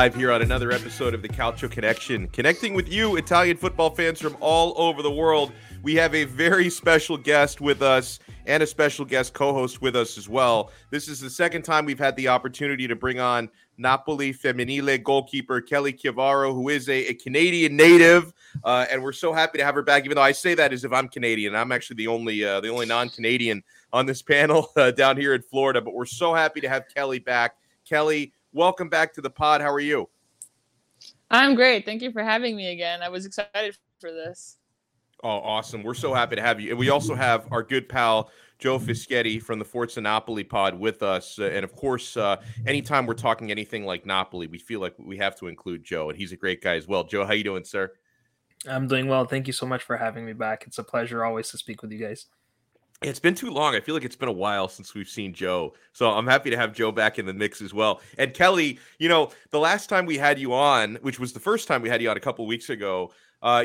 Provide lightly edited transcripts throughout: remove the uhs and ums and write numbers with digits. live here on another episode of the Calcio Connection, connecting with you, Italian football fans from all over the world. We have a very special guest with us and a special guest co-host with us as well. This is the second time we've had the opportunity to bring on Napoli femminile goalkeeper Kelly Chiavaro, who is a Canadian native, and we're so happy to have her back, even though I say that as if I'm Canadian. I'm actually the only non-Canadian on this panel down here in Florida, but we're so happy to have Kelly back. Kelly, welcome back to the pod. How are you? I'm great. Thank you for having me again. I was excited for this. Oh, awesome. We're so happy to have you. And we also have our good pal, Joe Fischetti from the Forza Napoli pod with us. And of course, anytime we're talking anything like Napoli, we feel like we have to include Joe, and he's a great guy as well. Joe, how you doing, sir? I'm doing well. Thank you so much for having me back. It's a pleasure always to speak with you guys. It's been too long. I feel like it's been a while since we've seen Joe. So I'm happy to have Joe back in the mix as well. And Kelly, you know, the last time we had you on, which was the first time we had you on a couple of weeks ago,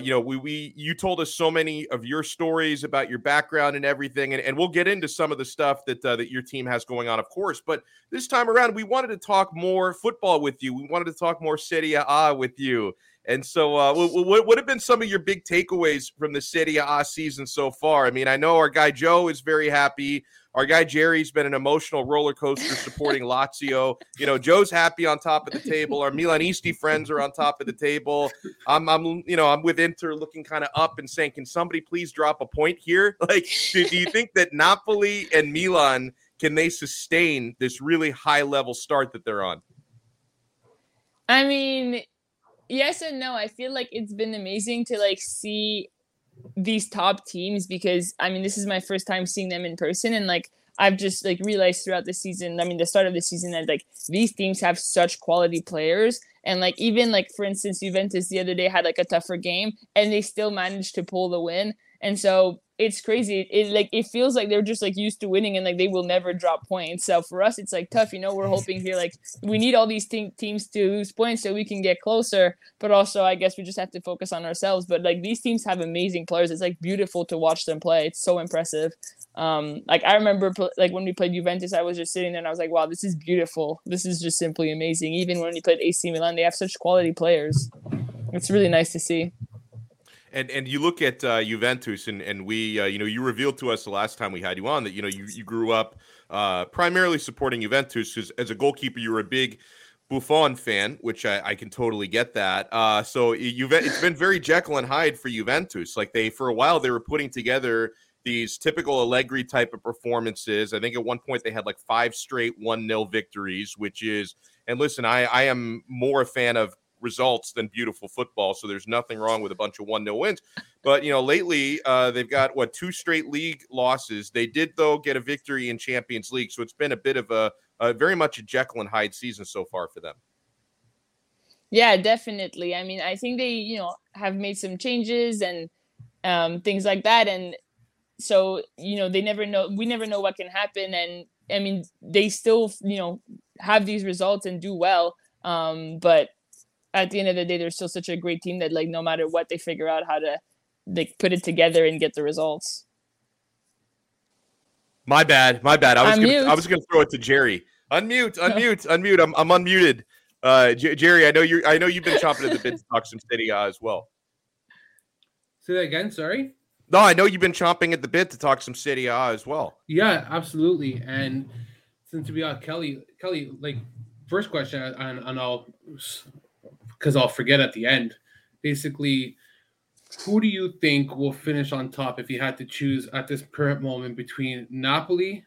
you told us so many of your stories about your background and everything. And we'll get into some of the stuff that your team has going on, of course. But this time around, we wanted to talk more football with you. We wanted to talk more Serie A with you. And so what would have been some of your big takeaways from the Serie A season so far? I mean, I know our guy Joe is very happy. Our guy Jerry's been an emotional roller coaster supporting Lazio. You know, Joe's happy on top of the table. Our Milanisti friends are on top of the table. I'm with Inter looking kind of up and saying, can somebody please drop a point here? Like, do you think that Napoli and Milan, can they sustain this really high-level start that they're on? I mean, yes and no. I feel like it's been amazing to see these top teams, because I mean, this is my first time seeing them in person, and I've just realized throughout the season, I mean the start of the season, that these teams have such quality players, and even for instance Juventus the other day had a tougher game and they still managed to pull the win. And so it's crazy. It feels like they're just used to winning, and they will never drop points. So for us, it's tough. You know, we're hoping here we need all these teams to lose points so we can get closer. But also, I guess we just have to focus on ourselves. But these teams have amazing players. It's beautiful to watch them play. It's so impressive. I remember when we played Juventus, I was just sitting there and I was wow, this is beautiful. This is just simply amazing. Even when we played AC Milan, they have such quality players. It's really nice to see. And you look at Juventus, and we, you revealed to us the last time we had you on that, you grew up primarily supporting Juventus. As a goalkeeper, you were a big Buffon fan, which I can totally get that. It's been very Jekyll and Hyde for Juventus. For a while, they were putting together these typical Allegri type of performances. I think at one point they had 5 straight 1-0 victories, which is, and listen, I am more a fan of results than beautiful football, so there's nothing wrong with a bunch of 1-0 wins. But lately they've got 2 straight league losses. They did though get a victory in Champions League, so it's been a bit of a very much a Jekyll and Hyde season so far for them. Yeah, definitely. I mean, I think they have made some changes and things like that, and so we never know what can happen. And I mean, they still have these results and do well, but at the end of the day, they're still such a great team that no matter what, they figure out how to put it together and get the results. My bad. I was gonna throw it to Jerry. Unmute. I'm unmuted. Jerry, I know you've been chomping at the bit to talk some Serie A as well. Say that again. Sorry. No, I know you've been chomping at the bit to talk some Serie A as well. Yeah, absolutely. And since we got Kelly, first question on all. Because I'll forget at the end. Basically, who do you think will finish on top if you had to choose at this current moment between Napoli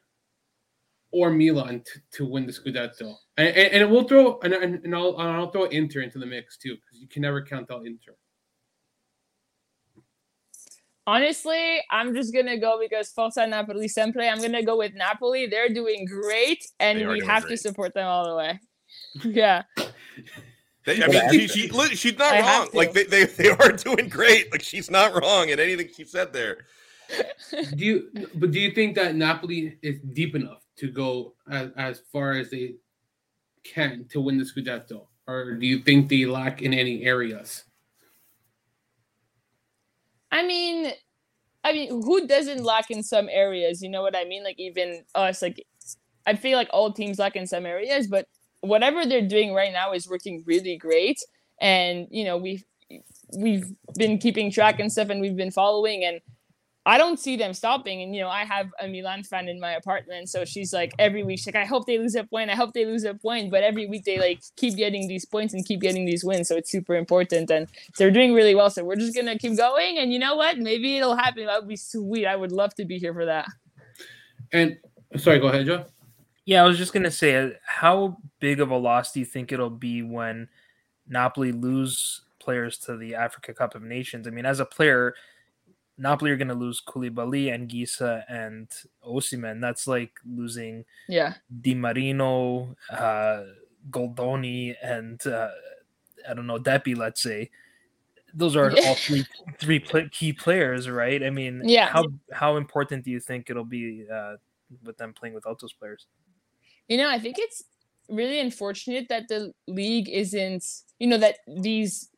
or Milan to win the Scudetto? And we'll throw I'll throw Inter into the mix too, because you can never count out Inter. Honestly, I'm just going to go because Forza Napoli sempre. I'm going to go with Napoli. They're doing great, and we have to support them all the way. Yeah. She's not wrong. They are doing great. She's not wrong in anything she said there. Do you think that Napoli is deep enough to go as far as they can to win the Scudetto, or do you think they lack in any areas? I mean, who doesn't lack in some areas? You know what I mean? Even us, I feel all teams lack in some areas, but whatever they're doing right now is working really great. And, you know, we've been keeping track and stuff, and we've been following, and I don't see them stopping. And, you know, I have a Milan fan in my apartment. So she's like, every week, she's like, I hope they lose a point. I hope they lose a point. But every week they like keep getting these points and keep getting these wins. So it's super important. And they're doing really well. So we're just going to keep going. And you know what? Maybe it'll happen. That would be sweet. I would love to be here for that. And sorry, go ahead, Joe. Yeah, I was just going to say, how big of a loss do you think it'll be when Napoli lose players to the Africa Cup of Nations? I mean, as a player, Napoli are going to lose Koulibaly and Giza and Osimhen. That's like losing Di Marino, Goldoni, and I don't know, Deppi, let's say. Those are all three key players, right? I mean, how important do you think it'll be with them playing without those players? You know, I think it's really unfortunate that the league isn't, you know, that these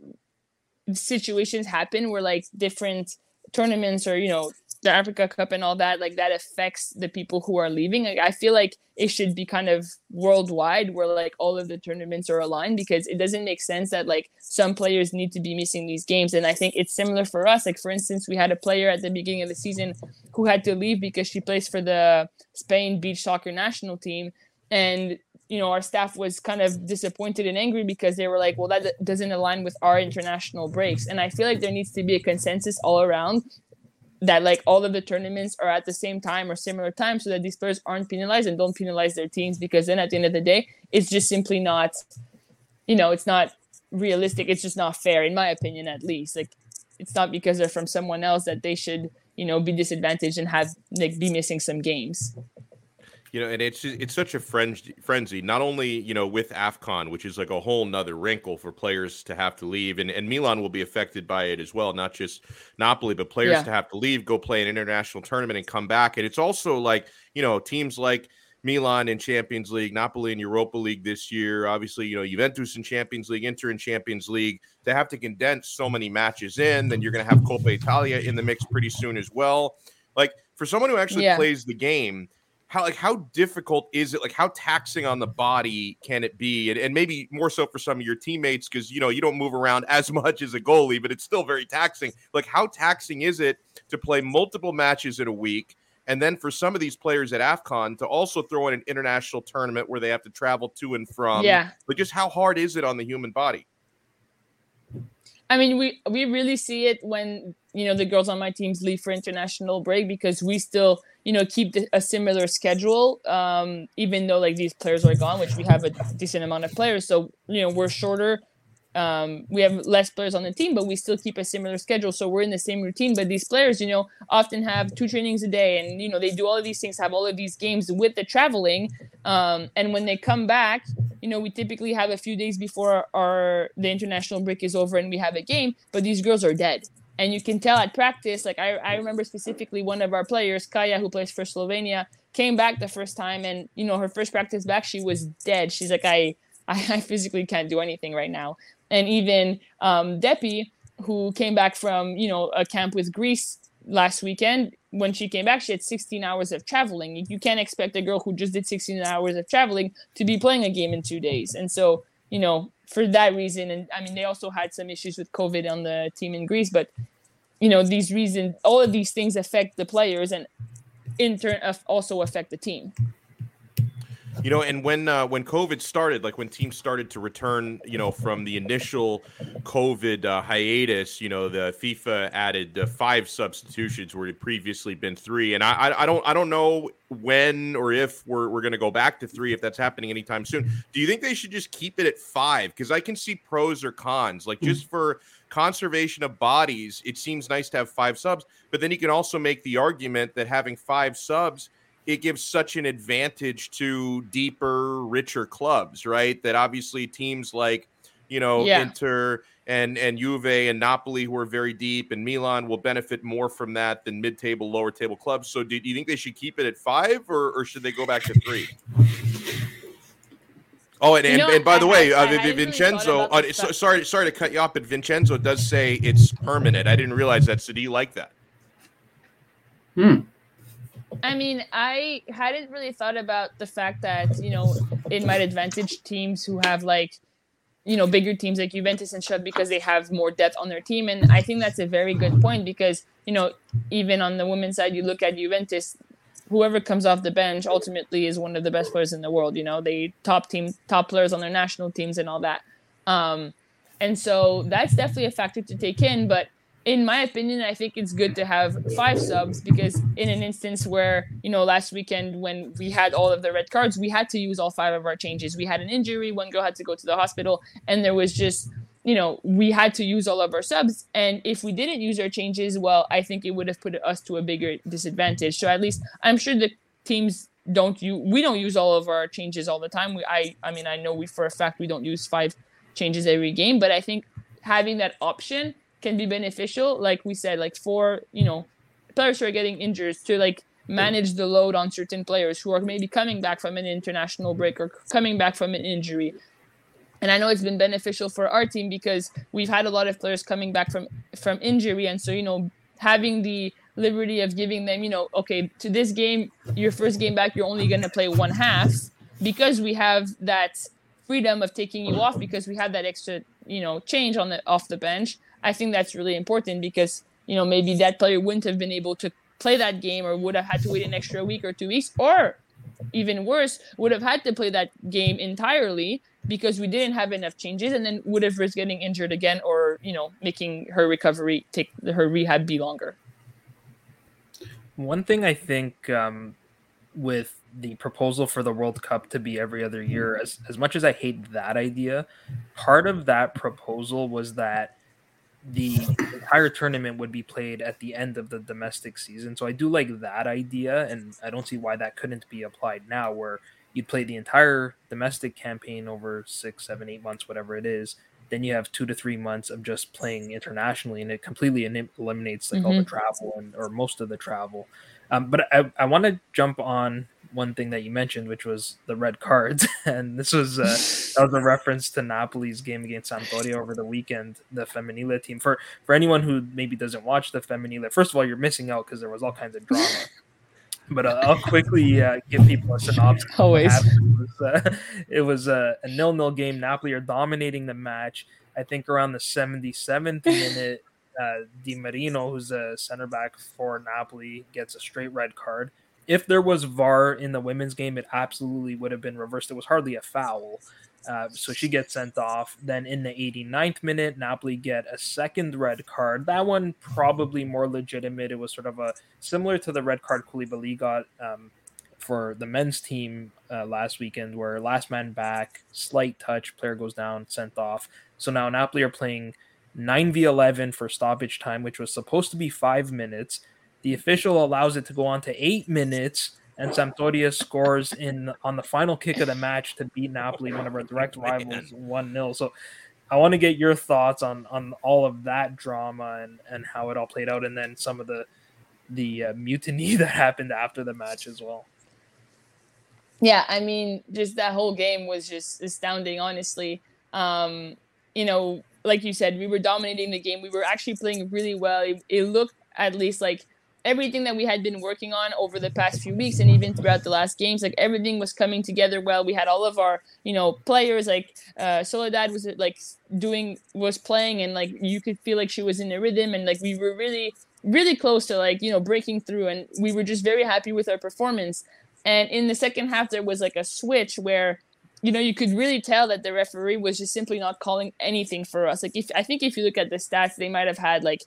situations happen where like different tournaments or, you know, the Africa Cup and all that, like that affects the people who are leaving. Like, I feel like it should be kind of worldwide where like all of the tournaments are aligned, because it doesn't make sense that like some players need to be missing these games. And I think it's similar for us. Like, for instance, we had a player at the beginning of the season who had to leave because she plays for the Spain beach soccer national team. And, you know, our staff was kind of disappointed and angry because they were like, well, that doesn't align with our international breaks. And I feel like there needs to be a consensus all around that like all of the tournaments are at the same time or similar time, so that these players aren't penalized and don't penalize their teams, because then at the end of the day, it's just simply not, you know, it's not realistic. It's just not fair, in my opinion, at least. Like, it's not because they're from someone else that they should, you know, be disadvantaged and have like be missing some games. You know, and it's such a frenzy, not only, you know, with AFCON, which is like a whole nother wrinkle for players to have to leave. And Milan will be affected by it as well, not just Napoli, but players to have to leave, go play an international tournament and come back. And it's also like, you know, teams like Milan in Champions League, Napoli in Europa League this year, obviously, you know, Juventus in Champions League, Inter in Champions League. They have to condense so many matches in. Then you're going to have Coppa Italia in the mix pretty soon as well. Like, for someone who actually plays the game, How difficult is it? Like, how taxing on the body can it be? And maybe more so for some of your teammates, because, you know, you don't move around as much as a goalie, but it's still very taxing. Like, how taxing is it to play multiple matches in a week? And then for some of these players at AFCON to also throw in an international tournament where they have to travel to and from. Yeah. But just how hard is it on the human body? I mean, we really see it when, you know, the girls on my teams leave for international break, because we still, you know, keep a similar schedule, even though like these players are gone, which we have a decent amount of players. So, you know, we're shorter. We have less players on the team, but we still keep a similar schedule. So we're in the same routine. But these players, you know, often have 2 trainings a day. And, you know, they do all of these things, have all of these games with the traveling. And when they come back, you know, we typically have a few days before the international break is over and we have a game. But these girls are dead. And you can tell at practice, like I remember specifically one of our players, Kaya, who plays for Slovenia, came back the first time. And, you know, her first practice back, she was dead. She's like, I physically can't do anything right now. And even Deppi, who came back from, you know, a camp with Greece last weekend, when she came back, she had 16 hours of traveling. You can't expect a girl who just did 16 hours of traveling to be playing a game in 2 days. And so, you know, for that reason, and I mean, they also had some issues with COVID on the team in Greece, but, you know, these reasons, all of these things affect the players and in turn also affect the team. You know, and when COVID started, like when teams started to return, you know, from the initial COVID hiatus, you know, the FIFA added 5 substitutions where it had previously been 3. And I don't know when or if we're going to go back to 3, if that's happening anytime soon. Do you think they should just keep it at 5? Because I can see pros or cons, like just for conservation of bodies, it seems nice to have 5 subs. But then you can also make the argument that having 5 subs, it gives such an advantage to deeper, richer clubs, right? That obviously teams like, you know, Inter and Juve and Napoli, who are very deep, and Milan will benefit more from that than mid-table, lower-table clubs. So do you think they should keep it at 5 or should they go back to 3? Oh, and by the way, Vincenzo, sorry to cut you off, but Vincenzo does say it's permanent. I didn't realize that. So do you like that? I mean, I hadn't really thought about the fact that, you know, it might advantage teams who have, like, you know, bigger teams like Juventus and stuff, because they have more depth on their team. And I think that's a very good point because, you know, even on the women's side, you look at Juventus, whoever comes off the bench ultimately is one of the best players in the world. You know, they top players on their national teams and all that. And so that's definitely a factor to take in. But in my opinion, I think it's good to have 5 subs because in an instance where, you know, last weekend when we had all of the red cards, we had to use all 5 of our changes. We had an injury. One girl had to go to the hospital and there was just, you know, we had to use all of our subs. And if we didn't use our changes, well, I think it would have put us to a bigger disadvantage. So at least I'm sure the teams we don't use all of our changes all the time. I mean, I know for a fact we don't use 5 changes every game, but I think having that option can be beneficial. Like we said, like for, you know, players who are getting injured to like manage the load on certain players who are maybe coming back from an international break or coming back from an injury. And I know it's been beneficial for our team because we've had a lot of players coming back from injury. And so, you know, having the liberty of giving them, you know, okay, to this game, your first game back, you're only going to play one half because we have that freedom of taking you off because we had that extra, you know, change on the off the bench. I think that's really important because, you know, maybe that player wouldn't have been able to play that game or would have had to wait an extra week or 2 weeks, or even worse, would have had to play that game entirely because we didn't have enough changes and then would have risked getting injured again or, you know, making her recovery, her rehab be longer. One thing I think with the proposal for the World Cup to be every other year, as much as I hate that idea, part of that proposal was that the entire tournament would be played at the end of the domestic season. So I do like that idea, and I don't see why that couldn't be applied now, where you play the entire domestic campaign over 6, 7, 8 months, whatever it is. Then you have 2 to 3 months of just playing internationally, and it completely eliminates like all the travel or most of the travel. But I want to jump on one thing that you mentioned, which was the red cards. And this was that was a reference to Napoli's game against Sampdoria over the weekend, the Femminile team. For anyone who maybe doesn't watch the Femminile, first of all, you're missing out because there was all kinds of drama. But I'll quickly give people a synopsis. Always. It was a 0-0 game. Napoli are dominating the match. I think around the 77th minute, Di Marino, who's a center back for Napoli, gets a straight red card. If there was VAR in the women's game, it absolutely would have been reversed. It was hardly a foul. So she gets sent off. Then in the 89th minute, Napoli get a second red card. That one probably more legitimate. It was sort of similar to the red card Koulibaly got for the men's team last weekend, where last man back, slight touch, player goes down, sent off. So now Napoli are playing 9v11 for stoppage time, which was supposed to be 5 minutes. The official allows it to go on to 8 minutes, and Sampdoria scores on the final kick of the match to beat Napoli, one of our direct rivals, 1-0. So I want to get your thoughts on all of that drama and how it all played out, and then some of the mutiny that happened after the match as well. Yeah, I mean, just that whole game was just astounding, honestly. You know, like you said, we were dominating the game. We were actually playing really well. It looked at least like everything that we had been working on over the past few weeks and even throughout the last games, like everything was coming together well. We had all of our, you know, players, like Soledad was like playing, and like you could feel like she was in a rhythm, and like we were really, really close to like, you know, breaking through, and we were just very happy with our performance. And in the second half, there was like a switch where, you know, you could really tell that the referee was just simply not calling anything for us. Like if you look at the stats, they might have had like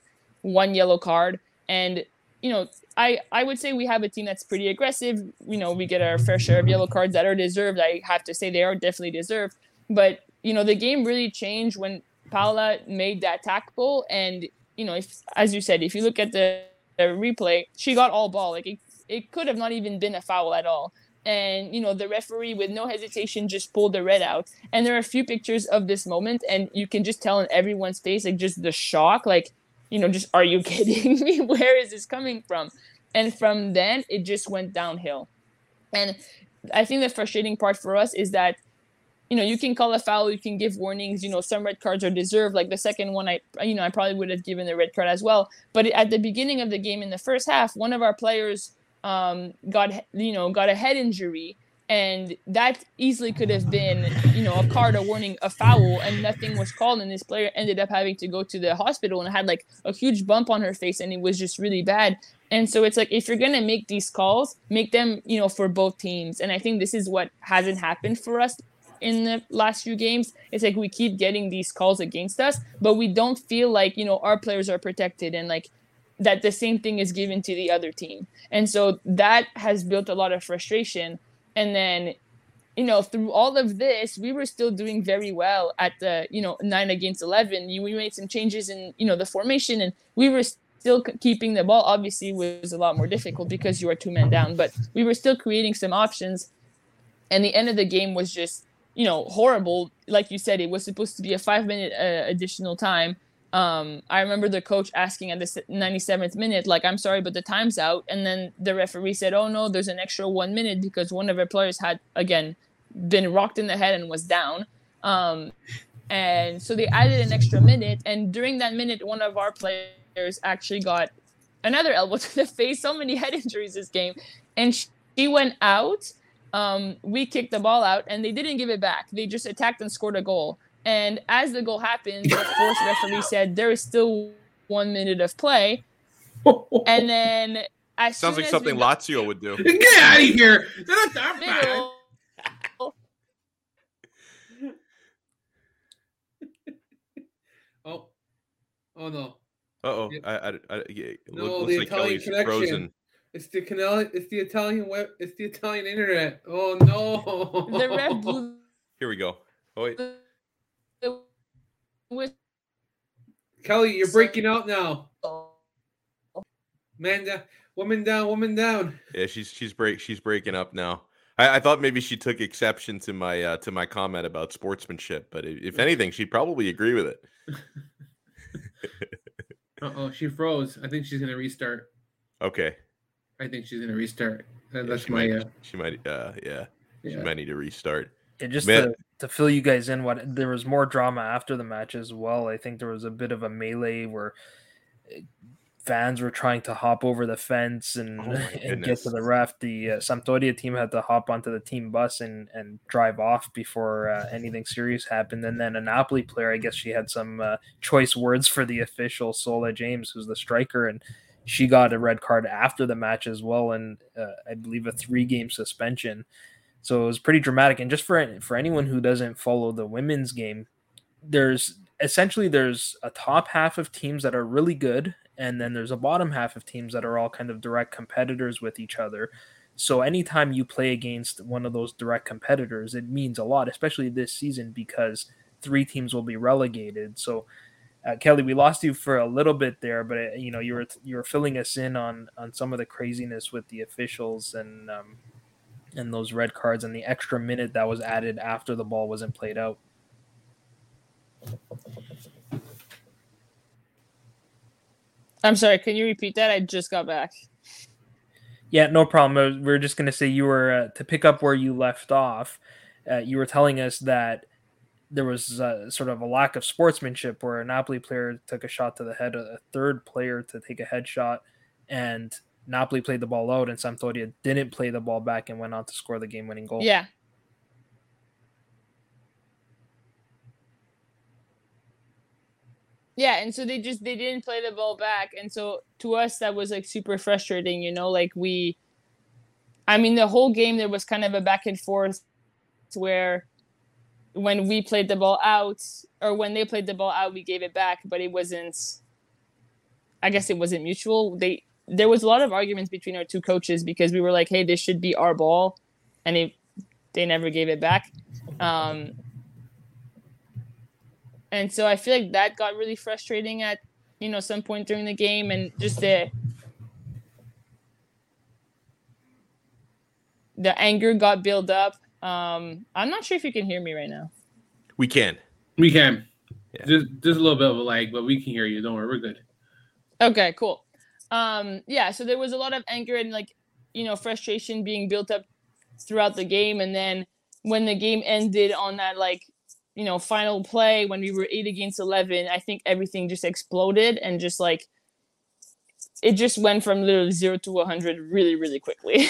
1 yellow card. And, you know, I would say we have a team that's pretty aggressive. You know, we get our fair share of yellow cards that are deserved. I have to say they are definitely deserved. But, you know, the game really changed when Paula made that tackle. And, you know, if, as you said, if you look at the replay, she got all ball. Like it could have not even been a foul at all. And, you know, the referee with no hesitation just pulled the red out. And there are a few pictures of this moment, and you can just tell in everyone's face, like just the shock, like, you know, just, are you kidding me? Where is this coming from? And from then, it just went downhill. And I think the frustrating part for us is that, you know, you can call a foul, you can give warnings, you know, some red cards are deserved. Like the second one, I probably would have given the red card as well. But at the beginning of the game in the first half, one of our players got a head injury, and that easily could have been, a card, a warning, a foul, and nothing was called. And this player ended up having to go to the hospital and had like a huge bump on her face, and it was just really bad. And so it's like, if you're going to make these calls, make them, for both teams. And I think this is what hasn't happened for us in the last few games. It's like we keep getting these calls against us, but we don't feel like, our players are protected and like that the same thing is given to the other team. And so that has built a lot of frustration. And then, through all of this, we were still doing very well at the, 9 against 11. We made some changes in, the formation, and we were still keeping the ball. Obviously, was a lot more difficult because you are 2 men down, but we were still creating some options. And the end of the game was just, horrible. Like you said, it was supposed to be a 5-minute additional time. I remember the coach asking at the 97th minute, like, I'm sorry, but the time's out. And then the referee said, oh, no, there's an extra 1 minute because one of our players had, again, been rocked in the head and was down. And so they added an extra minute. And during that minute, one of our players actually got another elbow to the face. So many head injuries this game. And she went out. We kicked the ball out, and they didn't give it back. They just attacked and scored a goal. And as the goal happened, the fourth referee said, there is still 1 minute of play. And then as sounds like something Lazio would do. Get out of here. They're not that bad. Oh, no. Uh-oh. It looks the like Italian connection. Frozen. It's the Italian internet. Oh, no. The ref blew. Here we go. Oh, wait. Kelly, you're breaking out now. Man down, woman down, woman down. Yeah, she's breaking up now. I thought maybe she took exception to my comment about sportsmanship, but if anything, she'd probably agree with it. Uh-oh, she froze. I think she's gonna restart. Okay. I think she's gonna restart. That's She might need to restart. And just to fill you guys in, there was more drama after the match as well. I think there was a bit of a melee where fans were trying to hop over the fence and get to the ref. The Sampdoria team had to hop onto the team bus and drive off before anything serious happened. And then a Napoli player, I guess she had some choice words for the official, Sola James, who's the striker, and she got a red card after the match as well, and I believe a 3-game suspension. So it was pretty dramatic. And just for anyone who doesn't follow the women's game, there's a top half of teams that are really good, and then there's a bottom half of teams that are all kind of direct competitors with each other. So anytime you play against one of those direct competitors, it means a lot, especially this season because 3 teams will be relegated. So Kelly, we lost you for a little bit there, but you were filling us in on some of the craziness with the officials and those red cards and the extra minute that was added after the ball wasn't played out. I'm sorry, can you repeat that? I just got back. Yeah, no problem. We're just going to say you were, to pick up where you left off, you were telling us that there was sort of a lack of sportsmanship where a Napoli player took a shot to the head, a third player to take a headshot, and Napoli played the ball out, and Sampdoria didn't play the ball back and went on to score the game-winning goal. Yeah. Yeah, and so they didn't play the ball back, and so to us that was like super frustrating, the whole game there was kind of a back and forth where when we played the ball out or when they played the ball out, we gave it back, but it wasn't mutual. There was a lot of arguments between our two coaches because we were like, hey, this should be our ball. And they never gave it back. And so I feel like that got really frustrating at, some point during the game. And just the anger got built up. I'm not sure if you can hear me right now. We can. Yeah. Just a little bit of a lag, but we can hear you. Don't worry. We're good. Okay, cool. So there was a lot of anger and frustration being built up throughout the game. And then when the game ended on that, final play, when we were 8 against 11, I think everything just exploded and just like it just went from literally 0 to 100 really, really quickly.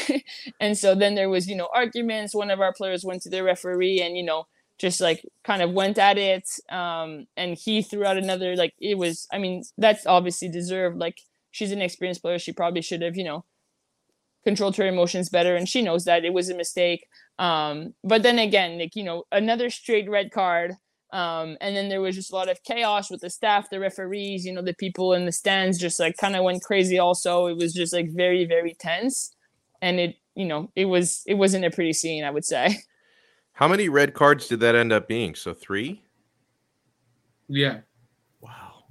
And so then there was, you know, arguments. One of our players went to the referee and, you know, just like kind of went at it. And he threw out another, like, it was, I mean, that's obviously deserved. Like, she's an experienced player. She probably should have, you know, controlled her emotions better. And she knows that it was a mistake. But then again, like, you know, another straight red card. And then there was just a lot of chaos with the staff, the referees, you know, the people in the stands just like kind of went crazy also. It was just like very, very tense. And it, you know, it wasn't a pretty scene, I would say. How many red cards did that end up being? So 3? Yeah. Wow.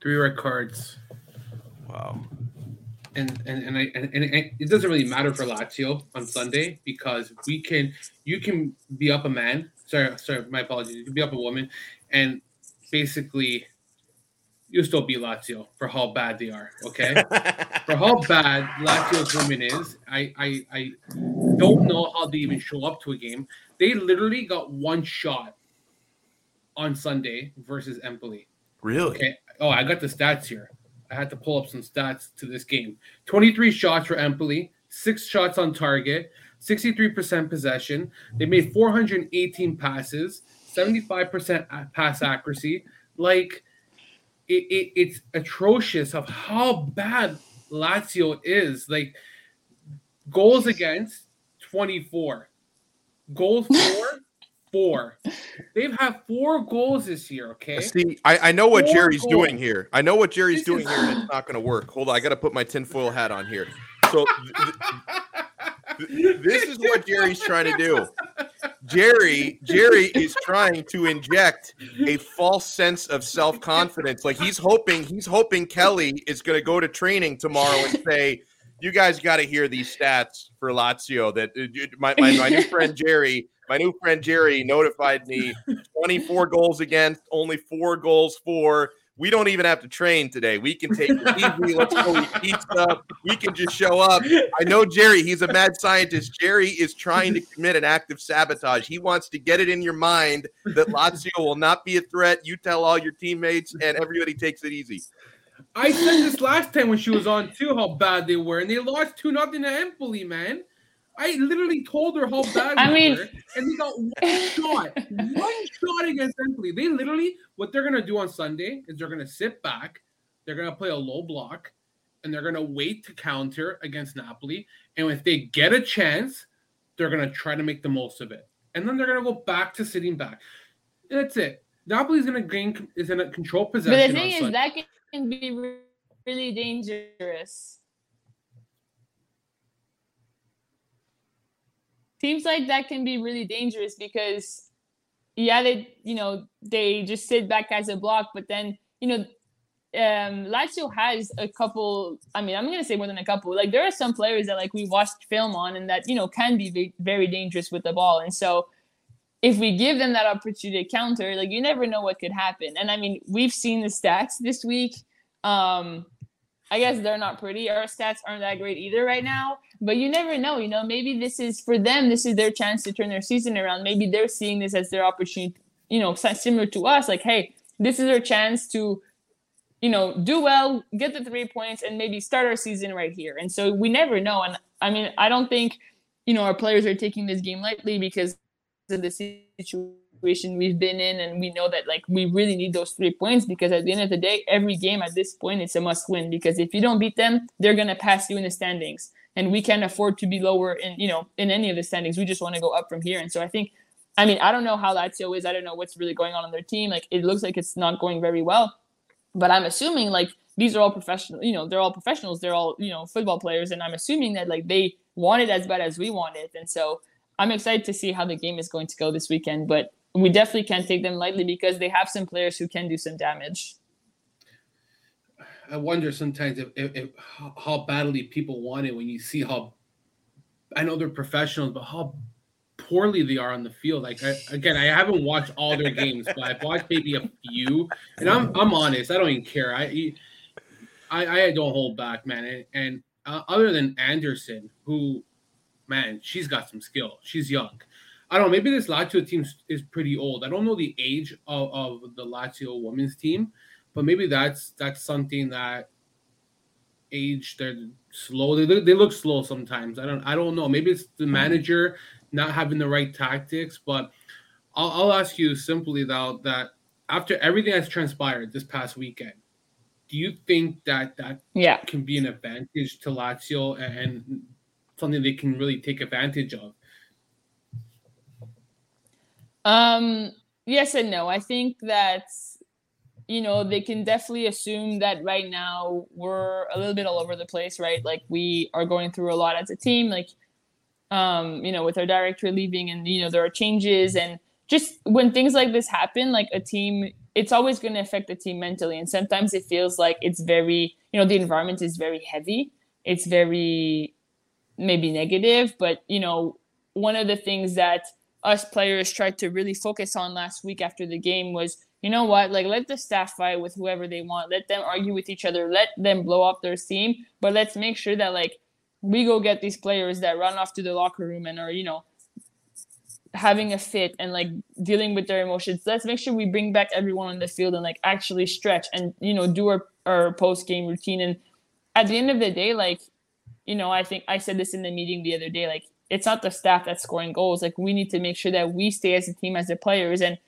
3 red cards. Wow. And it doesn't really matter for Lazio on Sunday because we can, you can be up a man. Sorry, my apologies. You can be up a woman, and basically, you still beat Lazio for how bad they are. Okay, for how bad Lazio's women is, I don't know how they even show up to a game. They literally got one shot on Sunday versus Empoli. Really? Okay. Oh, I got the stats here. I had to pull up some stats to this game. 23 shots for Empoli, 6 shots on target, 63% possession. They made 418 passes, 75% pass accuracy. Like, it's atrocious of how bad Lazio is. Like, goals against, 24. Goals for, 4. They've had 4 goals this year, okay? See, I know what 4 Jerry's goals. Doing here. I know what Jerry's doing here, and it's not going to work. Hold on, I got to put my tinfoil hat on here. So... This is what Jerry's trying to do. Jerry is trying to inject a false sense of self-confidence. Like he's hoping Kelly is going to go to training tomorrow and say, "You guys got to hear these stats for Lazio." That my new friend Jerry notified me. 24 goals against, only 4 goals for. We don't even have to train today. We can take it easy. Let's go eat pizza. We can just show up. I know Jerry. He's a mad scientist. Jerry is trying to commit an act of sabotage. He wants to get it in your mind that Lazio will not be a threat. You tell all your teammates, and everybody takes it easy. I said this last time when she was on, too, how bad they were, and they lost 2-0 to Empoli, man. I literally told her how bad we were, and they got one shot against Empoli. They literally, what they're going to do on Sunday is they're going to sit back, they're going to play a low block, and they're going to wait to counter against Napoli. And if they get a chance, they're going to try to make the most of it. And then they're going to go back to sitting back. And that's it. Napoli's going to control possession. But the thing is, that can be really dangerous. Teams like that can be really dangerous because, yeah, they just sit back as a block. But then, you know, Lazio has a couple. I mean, I'm going to say more than a couple. Like, there are some players that, like, we watched film on and that, you know, can be very dangerous with the ball. And so if we give them that opportunity to counter, like, you never know what could happen. And, I mean, we've seen the stats this week. I guess they're not pretty. Our stats aren't that great either right now. But you never know, you know, maybe this is for them. This is their chance to turn their season around. Maybe they're seeing this as their opportunity, you know, similar to us. Like, hey, this is our chance to, you know, do well, get the 3 points, and maybe start our season right here. And so we never know. And, I mean, I don't think, you know, our players are taking this game lightly because of the situation we've been in. And we know that, like, we really need those 3 points because at the end of the day, every game at this point, it's a must win. Because if you don't beat them, they're going to pass you in the standings. And we can't afford to be lower in, you know, in any of the standings. We just want to go up from here. And so I think, I mean, I don't know how Lazio is. I don't know what's really going on their team. Like, it looks like it's not going very well. But I'm assuming, like, these are all professional. You know, they're all professionals. They're all, you know, football players. And I'm assuming that, like, they want it as bad as we want it. And so I'm excited to see how the game is going to go this weekend. But we definitely can't take them lightly because they have some players who can do some damage. I wonder sometimes if how badly people want it when you see how – I know they're professionals, but how poorly they are on the field. Like, I haven't watched all their games, but I've watched maybe a few. And I'm honest. I don't even care. I don't hold back, man. And other than Anderson, who, man, she's got some skill. She's young. I don't know. Maybe this Lazio team is pretty old. I don't know the age of the Lazio women's team. But maybe that's something that age. They're slow. They look slow sometimes. I don't know. Maybe it's the manager not having the right tactics. But I'll ask you simply, though, that after everything that's transpired this past weekend, do you think that can be an advantage to Lazio and something they can really take advantage of? Yes and no. I think that, you know, they can definitely assume that right now we're a little bit all over the place, right? Like, we are going through a lot as a team, like, you know, with our director leaving and, you know, there are changes. And just when things like this happen, like a team, it's always going to affect the team mentally. And sometimes it feels like it's very, you know, the environment is very heavy. It's very maybe negative, but, you know, one of the things that us players tried to really focus on last week after the game was, you know what, like, let the staff fight with whoever they want, let them argue with each other, let them blow up their team, but let's make sure that, like, we go get these players that run off to the locker room and are, you know, having a fit and, like, dealing with their emotions. Let's make sure we bring back everyone on the field and, like, actually stretch and, you know, do our post-game routine. And at the end of the day, like, you know, I think I said this in the meeting the other day, like, it's not the staff that's scoring goals. Like, we need to make sure that we stay as a team, as the players. And,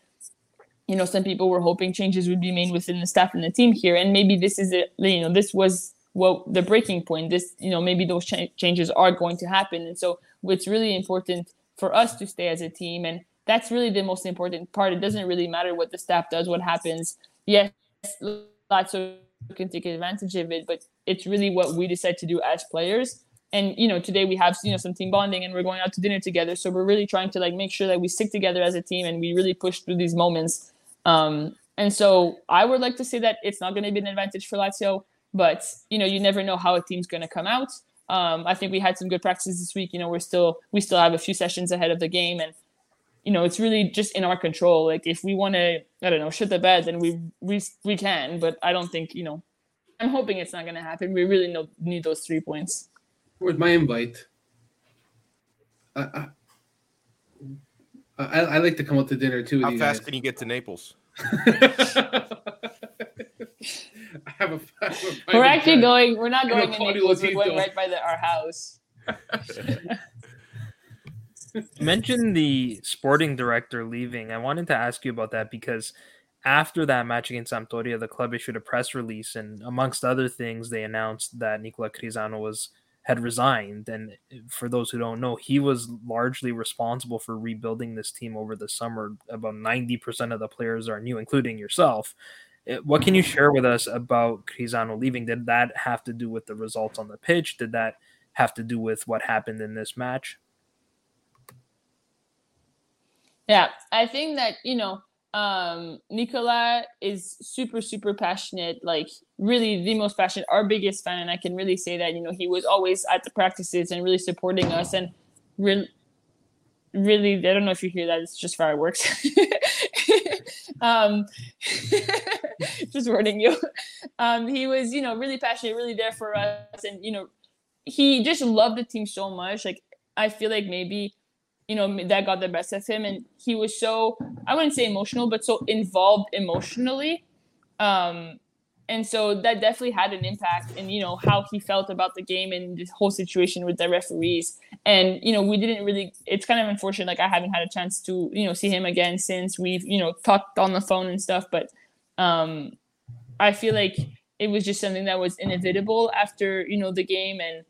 you know, some people were hoping changes would be made within the staff and the team here. And maybe this is it, you know, this was what the breaking point. This, you know, maybe those changes are going to happen. And so it's really important for us to stay as a team. And that's really the most important part. It doesn't really matter what the staff does, what happens. Yes, lots of people can take advantage of it, but it's really what we decide to do as players. And, you know, today we have, you know, some team bonding and we're going out to dinner together. So we're really trying to, like, make sure that we stick together as a team and we really push through these moments. And so I would like to say that it's not going to be an advantage for Lazio, but, you know, you never know how a team's going to come out. I think we had some good practices this week. You know, we still have a few sessions ahead of the game, and, you know, it's really just in our control. Like, if we want to, I don't know, shit the bed, then we can, but I don't think, you know, I'm hoping it's not going to happen. We really need those 3 points. Where's my invite? I like to come out to dinner too. How fast can you get to Naples? We're actually time. Going. We're not going in Naples. We're going right by our house. Mention the sporting director leaving. I wanted to ask you about that because after that match against Sampdoria, the club issued a press release, and amongst other things, they announced that Nicola Crisano had resigned. And for those who don't know, he was largely responsible for rebuilding this team over the summer. About 90% of the players are new, including yourself. What can you share with us about Crisano leaving? Did that have to do with the results on the pitch? Did that have to do with what happened in this match? Yeah, I think that, you know, Nicola is super, super passionate, like really the most passionate, our biggest fan. And I can really say that, you know, he was always at the practices and really supporting us. And really, I don't know if you hear that. It's just fireworks. Just warning you. He was, you know, really passionate, really there for us. And, you know, he just loved the team so much. Like, I feel like maybe, you know, that got the best of him. And he was so, I wouldn't say emotional, but so involved emotionally. And so that definitely had an impact in, you know, how he felt about the game and this whole situation with the referees. And, you know, we didn't really, it's kind of unfortunate. Like, I haven't had a chance to, you know, see him again since we've, you know, talked on the phone and stuff. But I feel like it was just something that was inevitable after, you know, the game. And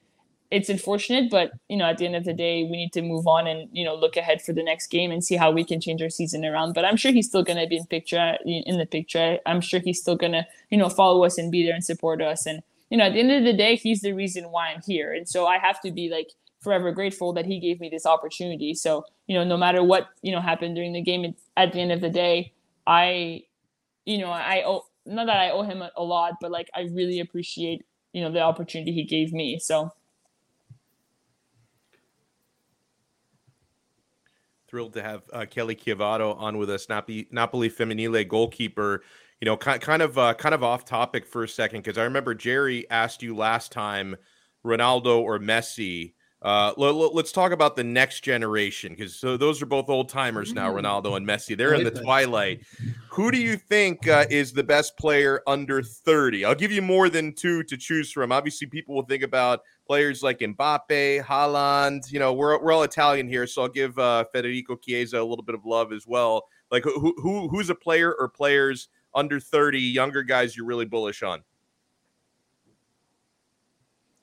it's unfortunate, but, you know, at the end of the day, we need to move on and, you know, look ahead for the next game and see how we can change our season around. But I'm sure he's still going to be in the picture. I'm sure he's still going to, you know, follow us and be there and support us. And, you know, at the end of the day, he's the reason why I'm here. And so I have to be, like, forever grateful that he gave me this opportunity. So, you know, no matter what, you know, happened during the game, at the end of the day, not that I owe him a lot, but, like, I really appreciate, you know, the opportunity he gave me. So. Thrilled to have Kelly Chiavaro on with us, Napoli femminile goalkeeper. You know, kind of off topic for a second, because I remember Jerry asked you last time, Ronaldo or Messi, Let's talk about the next generation, because so those are both old timers now, Ronaldo and Messi. They're in the twilight. Who do you think is the best player under 30? I'll give you more than two to choose from. Obviously, people will think about players like Mbappe, Haaland. You know, we're all Italian here, so I'll give Federico Chiesa a little bit of love as well. Like, who's a player or players under 30, younger guys you're really bullish on?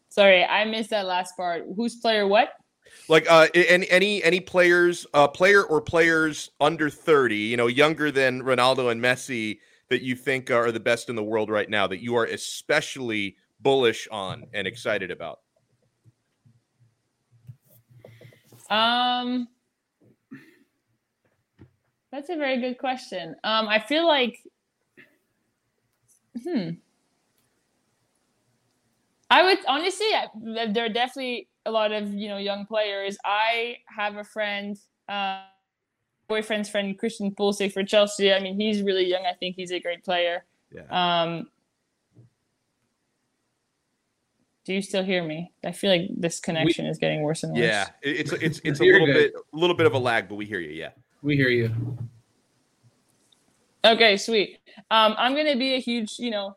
Sorry, I missed that last part. Who's player what? Like any players, player or players under 30, you know, younger than Ronaldo and Messi, that you think are the best in the world right now, that you are especially bullish on and excited about? That's a very good question. I feel like I would honestly, there are definitely a lot of, you know, young players. I have a friend, boyfriend's friend, Christian Pulisic for Chelsea. I mean, he's really young. I think he's a great player. Yeah. Do you still hear me? I feel like this connection is getting worse and worse. Yeah, it's a little bit of a lag, but we hear you. Yeah, we hear you. Okay, sweet. I'm gonna be a huge, you know,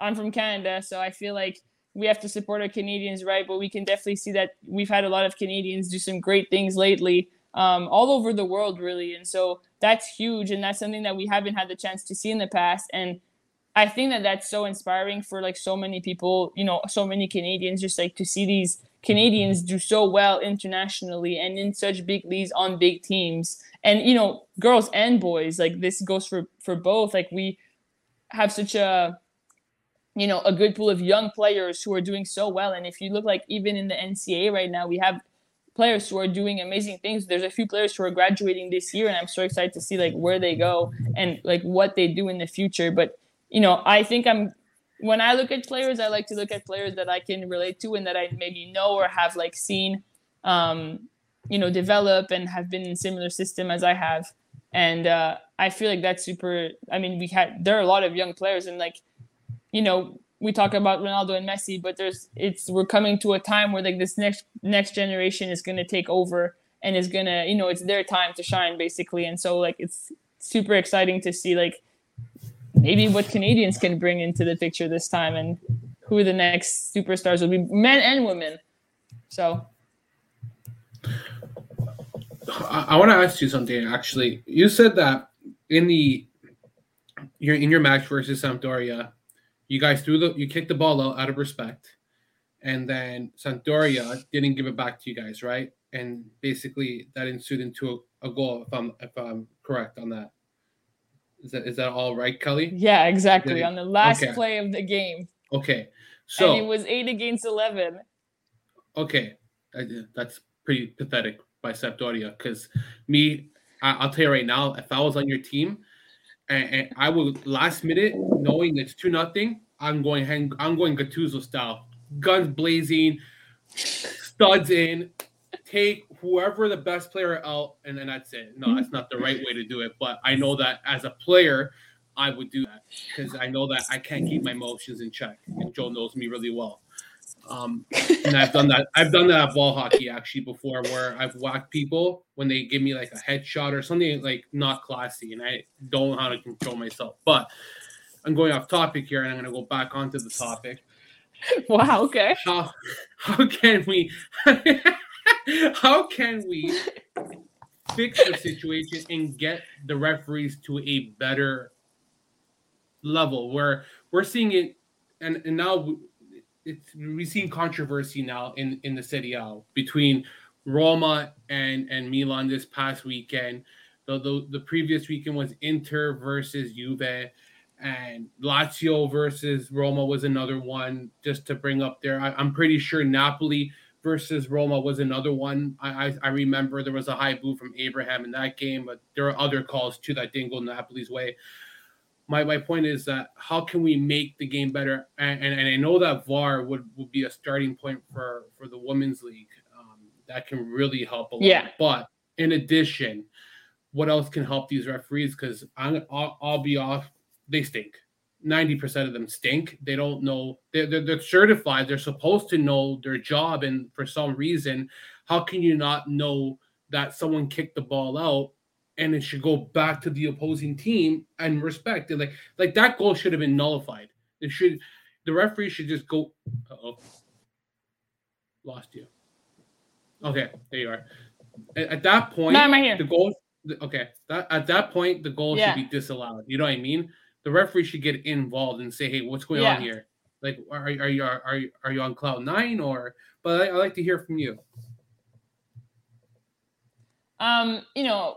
I'm from Canada, so I feel like we have to support our Canadians, right? But we can definitely see that we've had a lot of Canadians do some great things lately, all over the world, really. And so that's huge, and that's something that we haven't had the chance to see in the past. And I think that that's so inspiring for, like, so many people, you know, so many Canadians, just, like, to see these Canadians do so well internationally and in such big leagues on big teams. And, you know, girls and boys, like, this goes for both. Like, we have such a, you know, a good pool of young players who are doing so well. And if you look, like, even in the NCAA right now, we have players who are doing amazing things. There's a few players who are graduating this year, and I'm so excited to see, like, where they go and, like, what they do in the future. But, you know, I think when I look at players, I like to look at players that I can relate to and that I maybe know or have, like, seen, you know, develop and have been in a similar system as I have. And I feel like that's super, I mean, there are a lot of young players, and, like, you know, we talk about Ronaldo and Messi, but we're coming to a time where, like, this next generation is going to take over and is going to, you know, it's their time to shine, basically. And so, like, it's super exciting to see, like, maybe what Canadians can bring into the picture this time and who the next superstars will be, men and women. So I want to ask you something, actually. You said that in your match versus Sampdoria, you guys you kicked the ball out of respect, and then Sampdoria didn't give it back to you guys, right? And basically that ensued into a goal, if I'm correct on that. Is that all right, Kelly? Yeah, exactly. On the last play of the game. Okay. So, and it was 8-11. Okay. That's pretty pathetic by Sampdoria, because I'll tell you right now, if I was on your team, and I would, last minute, knowing it's 2-0, I'm going Gattuso style, guns blazing, studs in, take whoever the best player out, and then that's it. No, that's not the right way to do it. But I know that as a player, I would do that, because I know that I can't keep my emotions in check. And Joe knows me really well, and I've done that. I've done that at ball hockey actually before, where I've whacked people when they give me, like, a headshot or something, like, not classy, and I don't know how to control myself. But I'm going off topic here, and I'm going to go back onto the topic. Wow. Okay. How can we fix the situation and get the referees to a better level, where we're seeing it, and now we've seen controversy now in the Serie A between Roma and Milan this past weekend. The previous weekend was Inter versus Juve, and Lazio versus Roma was another one, just to bring up there. I'm pretty sure Napoli versus Roma was another one. I remember there was a high boo from Abraham in that game, but there are other calls too that didn't go Napoli's way. My point is that how can we make the game better? And I know that VAR would be a starting point for the women's league. That can really help a lot. Yeah. But in addition, what else can help these referees? Because I'll be off. They stink. 90% of them stink. They don't know. They're certified. They're supposed to know their job. And for some reason, how can you not know that someone kicked the ball out and it should go back to the opposing team and respect it? Like that goal should have been nullified. It should. The referee should just go. Uh-oh. Lost you. Okay, there you are. At that point, no, I'm right here. The goal. Okay, at that point, the goal should be disallowed. You know what I mean? The referee should get involved and say, "Hey, what's going on here? Like, are you on cloud nine or?" But I'd like to hear from you. You know,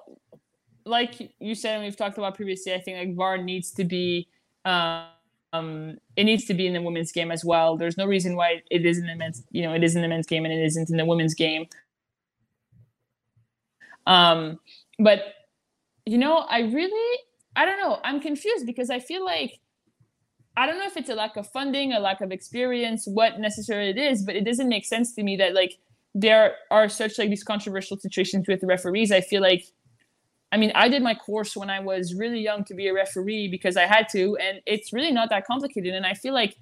like you said, and we've talked about previously, I think like VAR needs to be, it needs to be in the women's game as well. There's no reason why it isn't in the men's, you know, it is in the men's game and it isn't in the women's game. But, you know, I don't know. I'm confused because I feel like, I don't know if it's a lack of funding, a lack of experience, what necessarily it is, but it doesn't make sense to me that like there are such like these controversial situations with the referees. I feel like, I mean, I did my course when I was really young to be a referee because I had to, and it's really not that complicated. And I feel like,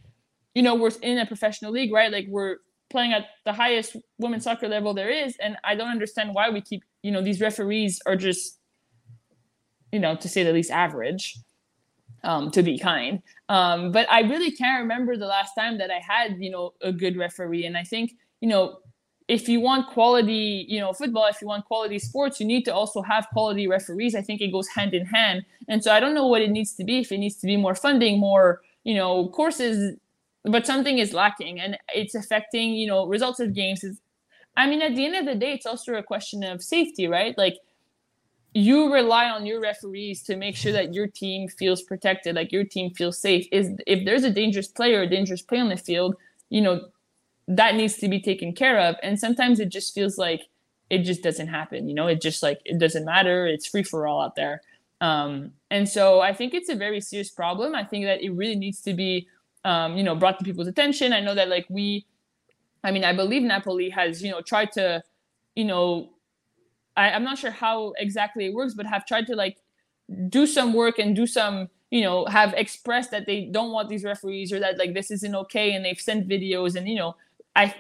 you know, we're in a professional league, right? Like we're playing at the highest women's soccer level there is. And I don't understand why we keep, you know, these referees are just, you know, to say the least average, to be kind. But I really can't remember the last time that I had, you know, a good referee. And I think, you know, if you want quality, you know, football, if you want quality sports, you need to also have quality referees. I think it goes hand in hand. And so I don't know what it needs to be, if it needs to be more funding, more, you know, courses, but something is lacking and it's affecting, you know, results of games. I mean, at the end of the day, it's also a question of safety, right? Like you rely on your referees to make sure that your team feels protected, like your team feels safe. If there's a dangerous player, a dangerous play on the field, you know, that needs to be taken care of. And sometimes it just feels like it just doesn't happen. You know, it just like, it doesn't matter. It's free for all out there. And so I think it's a very serious problem. I think that it really needs to be, you know, brought to people's attention. I know that like I believe Napoli has, you know, tried to, you know, I'm not sure how exactly it works, but have tried to like do some work and do some, you know, have expressed that they don't want these referees or that like, this isn't okay. And they've sent videos and, you know, I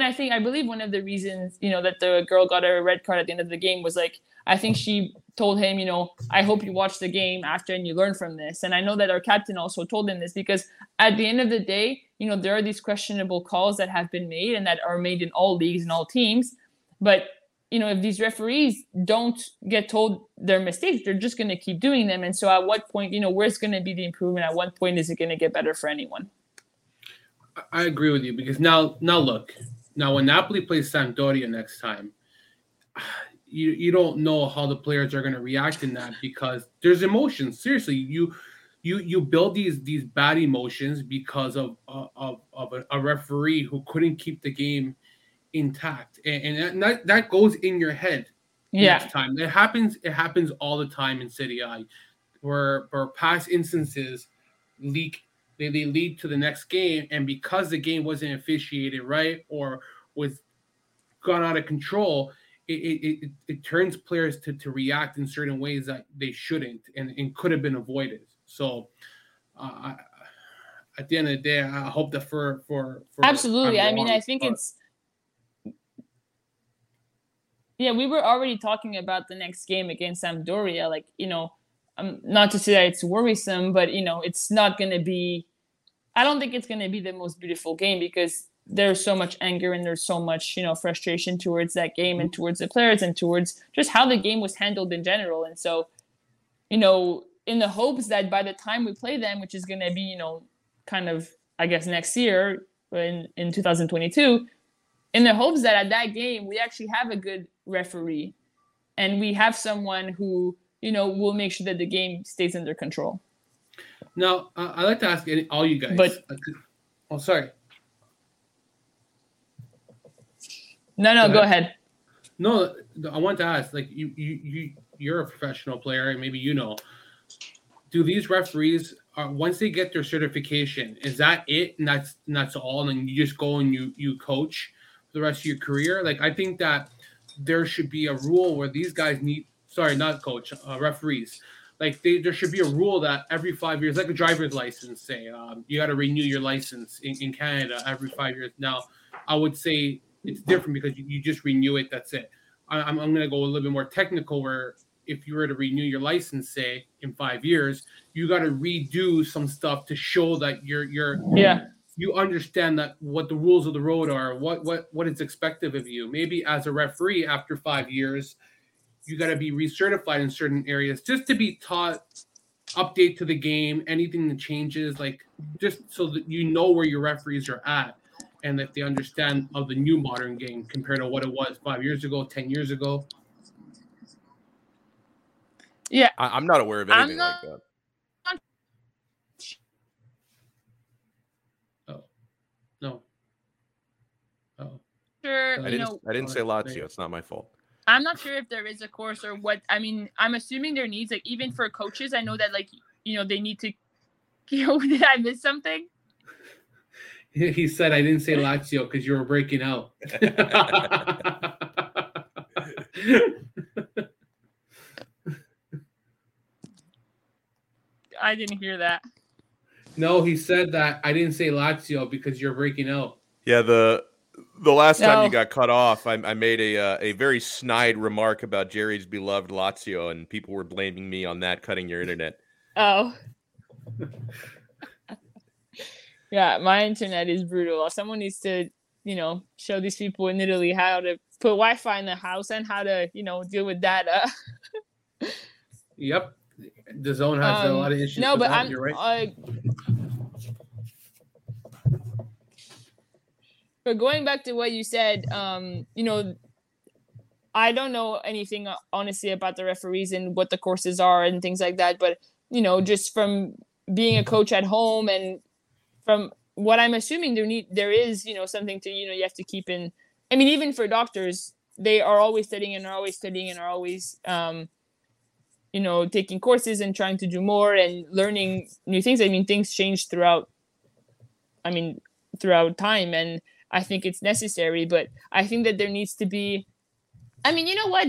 believe one of the reasons, you know, that the girl got a red card at the end of the game was like, I think she told him, you know, I hope you watch the game after and you learn from this. And I know that our captain also told him this because at the end of the day, you know, there are these questionable calls that have been made and that are made in all leagues and all teams. But, you know, if these referees don't get told their mistakes, they're just going to keep doing them. And so at what point, you know, where's going to be the improvement? At what point is it going to get better for anyone? I agree with you because now look, now when Napoli plays Sampdoria next time, you don't know how the players are going to react in that because there's emotions. Seriously, you build these bad emotions because of a referee who couldn't keep the game intact, and that goes in your head. Yeah, next time it happens. It happens all the time in Serie A, where past instances leak. They lead to the next game, and because the game wasn't officiated right or was gone out of control, it turns players to react in certain ways that they shouldn't and could have been avoided. So, at the end of the day, I hope that for absolutely. I mean, I think it's. Yeah, we were already talking about the next game against Sampdoria. Like, you know, not to say that it's worrisome, but, you know, it's not going to be – I don't think it's going to be the most beautiful game because there's so much anger and there's so much, you know, frustration towards that game and towards the players and towards just how the game was handled in general. And so, you know, in the hopes that by the time we play them, which is going to be, you know, kind of, I guess, next year in 2022 – in the hopes that at that game, we actually have a good referee and we have someone who, you know, will make sure that the game stays under control. Now, I'd like to ask all you guys. But, oh, sorry. No, go ahead. No, I want to ask, like, you're a professional player and maybe you know. Do these referees, once they get their certification, is that it and that's all? And you just go and you coach the rest of your career? Like, I think that there should be a rule where these guys need referees Like, there should be a rule that every 5 years, like a driver's license, say, you got to renew your license in Canada every 5 years. Now, I would say it's different because you just renew it. That's it. I'm going to go a little bit more technical where if you were to renew your license, say, in 5 years, you got to redo some stuff to show that you understand that what the rules of the road are, what is expected of you. Maybe as a referee after 5 years, you got to be recertified in certain areas just to be taught, update to the game, anything that changes, like just so that you know where your referees are at and that they understand of the new modern game compared to what it was 5 years ago, 10 years ago. Yeah. I'm not aware of anything like that. No. Sure. I didn't say Lazio. It's not my fault. I'm not sure if there is a course or what. I mean, I'm assuming there needs, like, even for coaches, I know that, like, they need to. Did I miss something? He said, I didn't say Lazio because you were breaking out. I didn't hear that. No, he said that I didn't say Lazio because you're breaking out. Yeah, the last time you got cut off, I made a very snide remark about Jerry's beloved Lazio, and people were blaming me on that, cutting your internet. Oh. Yeah, my internet is brutal. Someone needs to, show these people in Italy how to put Wi-Fi in the house and how to, deal with data. Yep. The zone has a lot of issues. No, but I'm... You're right. But going back to what you said, I don't know anything honestly about the referees and what the courses are and things like that. But, just from being a coach at home and from what I'm assuming there is, something to, you have to keep in. I mean, even for doctors, they are always studying and are always studying and are always, taking courses and trying to do more and learning new things. I mean, things change throughout time. And I think it's necessary, but I think that there needs to be,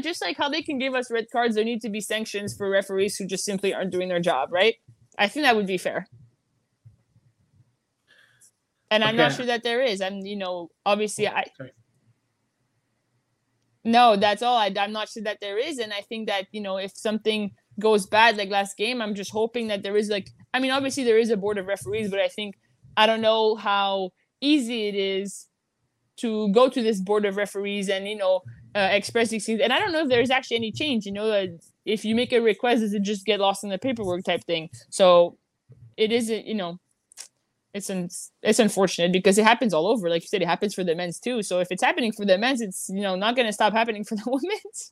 just like how they can give us red cards, there need to be sanctions for referees who just simply aren't doing their job, right? I think that would be fair. And okay. I'm not sure that there is. No, that's all. I'm not sure that there is. And I think that, if something goes bad, like last game, I'm just hoping that there is obviously there is a board of referees, but I don't know how easy it is to go to this board of referees and express these things. And I don't know if there's actually any change. If you make a request, does it just get lost in the paperwork type thing? So it isn't. It's unfortunate because it happens all over. Like you said, it happens for the men's too. So if it's happening for the men's, it's not going to stop happening for the women's.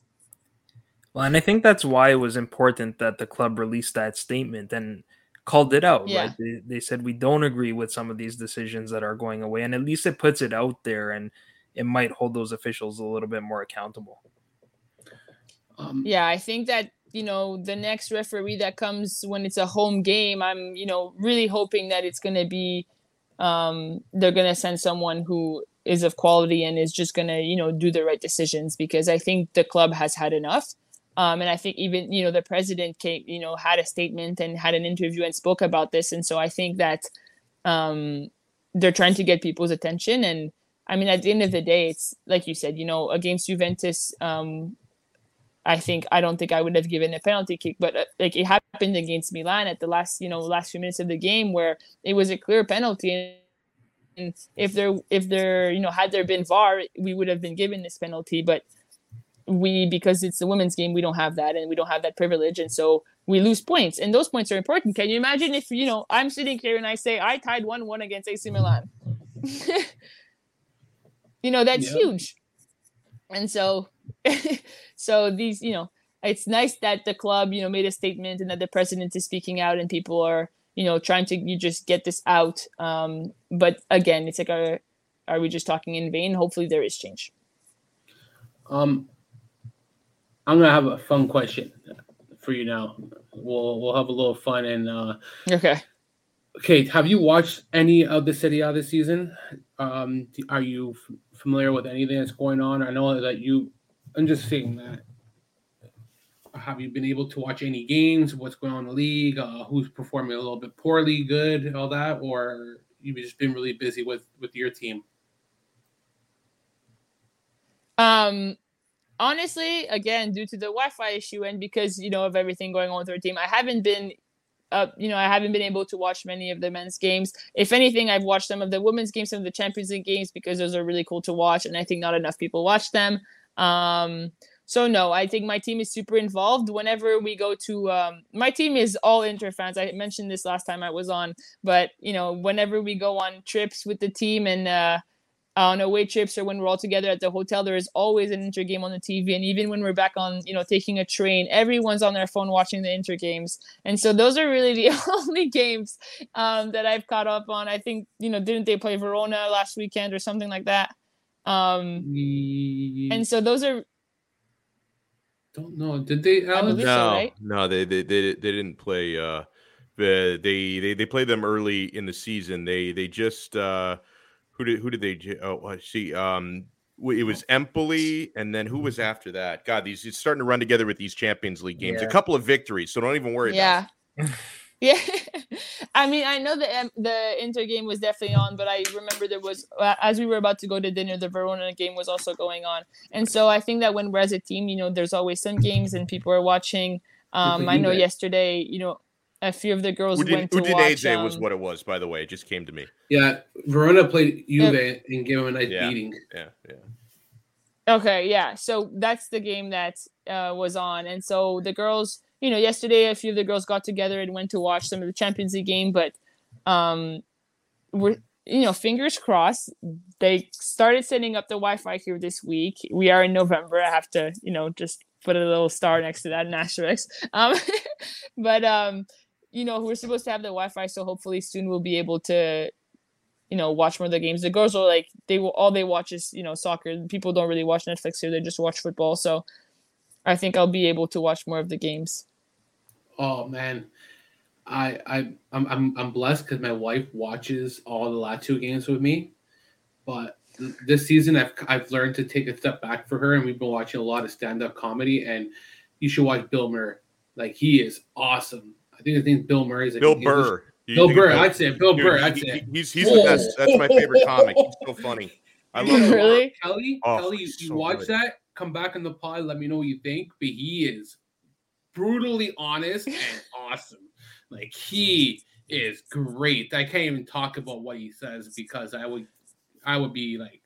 Well, and I think that's why it was important that the club released that statement and called it out, right? They said we don't agree with some of these decisions that are going away, and at least it puts it out there, and it might hold those officials a little bit more accountable. I think that the next referee that comes when it's a home game, I'm really hoping that it's going to be they're going to send someone who is of quality and is just going to do the right decisions, because I think the club has had enough. And I think even, the president came, had a statement and had an interview and spoke about this. And so I think that they're trying to get people's attention. And I mean, at the end of the day, it's like you said, against Juventus, I don't think I would have given a penalty kick, but it happened against Milan at the last few minutes of the game where it was a clear penalty. And if there, had there been VAR, we would have been given this penalty, but because it's the women's game, we don't have that, and we don't have that privilege, and so we lose points, and those points are important. Can you imagine if I'm sitting here and I say I tied 1-1 against AC Milan? That's huge. And so these it's nice that the club made a statement and that the president is speaking out and people are trying to just get this out, but again, it's like, are we just talking in vain? Hopefully there is change. I'm going to have a fun question for you now. We'll have a little fun. And okay. Okay, have you watched any of the Serie A this season? Are you familiar with anything that's going on? I know that I'm just saying that Have you been able to watch any games? What's going on in the league? Who's performing a little bit poorly, good, all that? Or you've just been really busy with your team? Honestly, again, due to the Wi-Fi issue and because, you know, of everything going on with our team, I haven't been able to watch many of the men's games. If anything, I've watched some of the women's games, some of the Champions League games, because those are really cool to watch. And I think not enough people watch them. So no, I think my team is super involved. Whenever we go to, my team is all Inter fans. I mentioned this last time I was on, but you know, whenever we go on trips with the team and, on away trips or when we're all together at the hotel, there is always an Inter game on the TV. And even when we're back on, you know, taking a train, everyone's on their phone watching the Inter games. And so those are really the only games that I've caught up on. I think, you know, didn't they play Verona last weekend or something like that? And so those are... Don't know. Did they? No, they didn't play. They played them early in the season. They just... Who did they? Oh, I see. It was Empoli, and then who was after that? God, these it's starting to run together with these Champions League games. Yeah. A couple of victories, so don't even worry about it. Yeah. I mean, I know the Inter game was definitely on, but I remember there was, as we were about to go to dinner, the Verona game was also going on. And so I think that when we're as a team, you know, there's always some games and people are watching. I know yesterday, you know, a few of the girls went to watch. Udinese was what it was, by the way. It just came to me. Yeah, Verona played Juve and gave them a nice beating. Yeah. Okay, yeah. So that's the game that was on. And so the girls, you know, yesterday a few of the girls got together and went to watch some of the Champions League game. But we're, you know, fingers crossed. They started setting up the Wi-Fi here this week. We are in November. I have to, you know, just put a little star next to that, an asterisk. But... you know, we're supposed to have the Wi-Fi, so hopefully soon we'll be able to, you know, watch more of the games. The girls are like, all they watch is, you know, soccer. People don't really watch Netflix here. They just watch football. So I think I'll be able to watch more of the games. Oh, man. I'm blessed because my wife watches all the Lazio games with me. But this season I've learned to take a step back for her, and we've been watching a lot of stand-up comedy. And you should watch Bill Murray. Like, he is awesome. I think his name's Bill Murray. Bill Burr. I'd say he's the best. That's my favorite comic. He's so funny. I love him. Really? Kelly, you watch that? Come back on the pod. Let me know what you think. But he is brutally honest and awesome. Like, he is great. I can't even talk about what he says because I would be like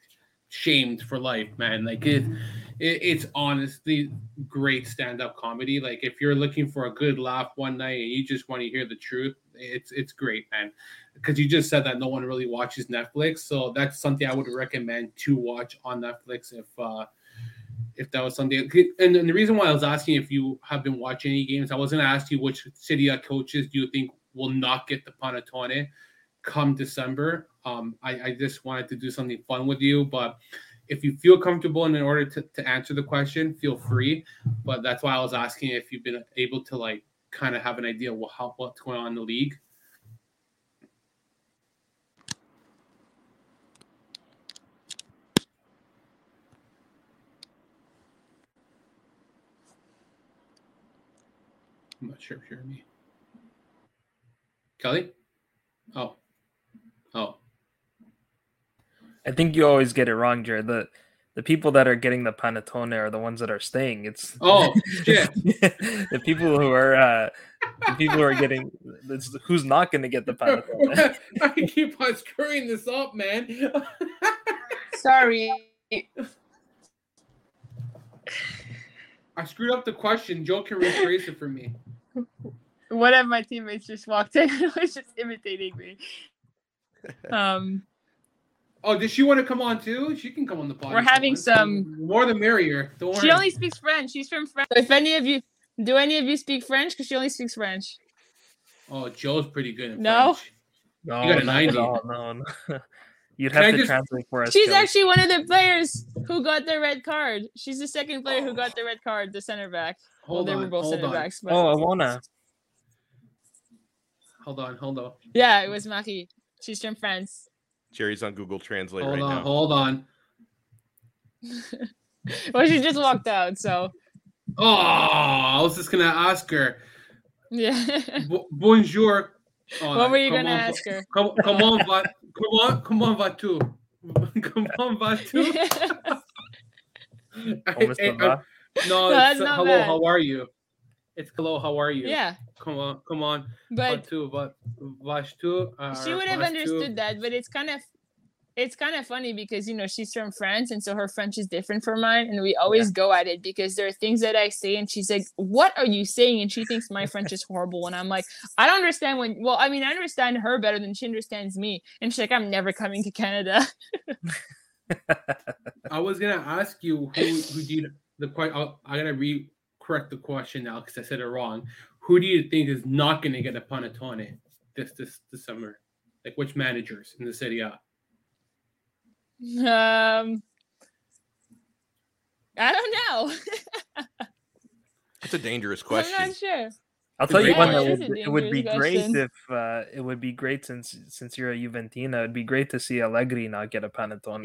shamed for life, man. Like, it's honestly great stand-up comedy. Like, if you're looking for a good laugh one night and you just want to hear the truth, it's great, man. Because you just said that no one really watches Netflix, so that's something I would recommend to watch on Netflix if that was something. And the reason why I was asking if you have been watching any games, I was going to ask you which Serie A coaches do you think will not get the panettone come December. I just wanted to do something fun with you, but if you feel comfortable and in order to answer the question, feel free. But that's why I was asking if you've been able to, like, kind of have an idea what's going on in the league. I'm not sure if you hear me. Kelly? Oh. I think you always get it wrong, Jared. The people that are getting the panettone are the ones that are staying. It's the people who are who's not going to get the panettone. I keep on screwing this up, man. Sorry, I screwed up the question. Joe can rephrase it for me. One of my teammates just walked in and was just imitating me. Oh, does she want to come on too? She can come on the podcast. We're having some more the merrier. Don't worry. She only speaks French. She's from France. So if any of you speak French? Because she only speaks French. Oh, Joe's pretty good in French. No, you got a 90. No. You'd have to translate for us. She's actually one of the players who got the red card. She's the second player who got the red card, the center back. They were both center backs. But... Oh, Alona. Hold on. Yeah, it was Marie. She's from France. Jerry's on Google Translate right now. Hold on. Well, she just walked out, so Oh, I was just going to ask her. Yeah. Bonjour. Oh, what were you going to ask her? Come on, Vatu. Come on, Vatu. Hello, bad. How are you? It's hello, how are you? Yeah. Come on. But Vatu. She would have understood that, but it's kind of funny because, you know, she's from France, and so her French is different from mine, and we always go at it because there are things that I say, and she's like, what are you saying? And she thinks my French is horrible, and I'm like, I don't understand I understand her better than she understands me, and she's like, I'm never coming to Canada. I was going to ask you who do you I'm going to re-correct the question now because I said it wrong. Who do you think is not going to get a panettone this summer? Like, which managers in the Serie A? I don't know. That's a dangerous question. I'm not sure. I'll tell you one it would be great since you're a Juventina. It'd be great to see Allegri not get a panettone.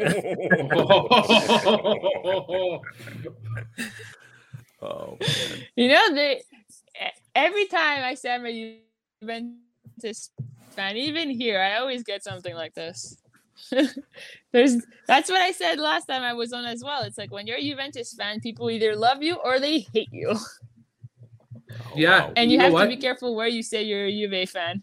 Oh, man. You know, every time I say I'm a Juventus fan, even here, I always get something like this. That's what I said last time I was on as well. It's like when you're a Juventus fan, people either love you or they hate you. Yeah, and you have to be careful where you say you're a Juve fan.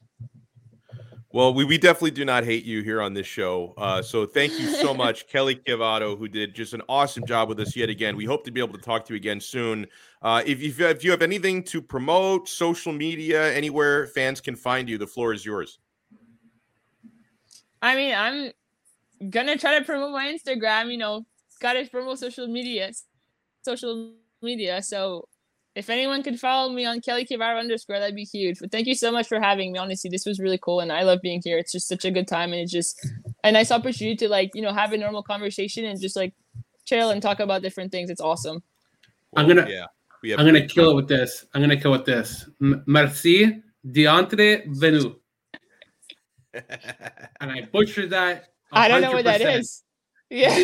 Well, we definitely do not hate you here on this show. So thank you so much, Kelly Chiavaro, who did just an awesome job with us yet again. We hope to be able to talk to you again soon. If you have anything to promote, social media, anywhere fans can find you, the floor is yours. I mean, I'm going to try to promote my Instagram, you know, got to promote social media. So if anyone could follow me on Kelly Chiavaro _ that'd be huge. But thank you so much for having me. Honestly, this was really cool. And I love being here. It's just such a good time. And it's just a nice opportunity to, like, you know, have a normal conversation and just, like, chill and talk about different things. It's awesome. I'm going to kill with this. Merci, diantre, venu. And I butchered that. 100%. I don't know what that is. Yeah.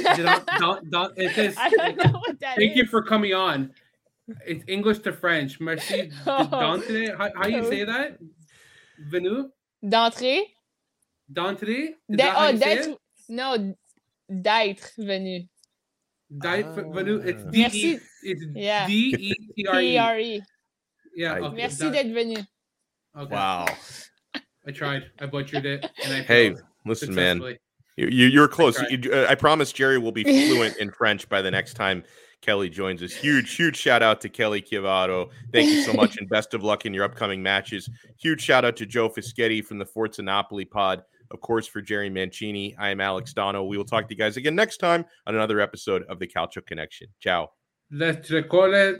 Thank you for coming on. It's English to French. Merci. How do you say that? Venu? D'entrée? D'être venu. Venu. It's D-E. It's D-E-T-R-E. Yeah. Okay. Merci d'être venu. Okay. Wow. I tried. I butchered it. And listen, man, you're close. I promise Jerry will be fluent in French by the next time Kelly joins us. Huge shout out to Kelly Chiavaro. Thank you so much, and best of luck in your upcoming matches. Huge shout out to Joe Fischetti from the Forza Napoli pod. Of course, for Jerry Mancini, I am Alex Dono. We will talk to you guys again next time on another episode of the Calcio Connection. Ciao. Let's recall it.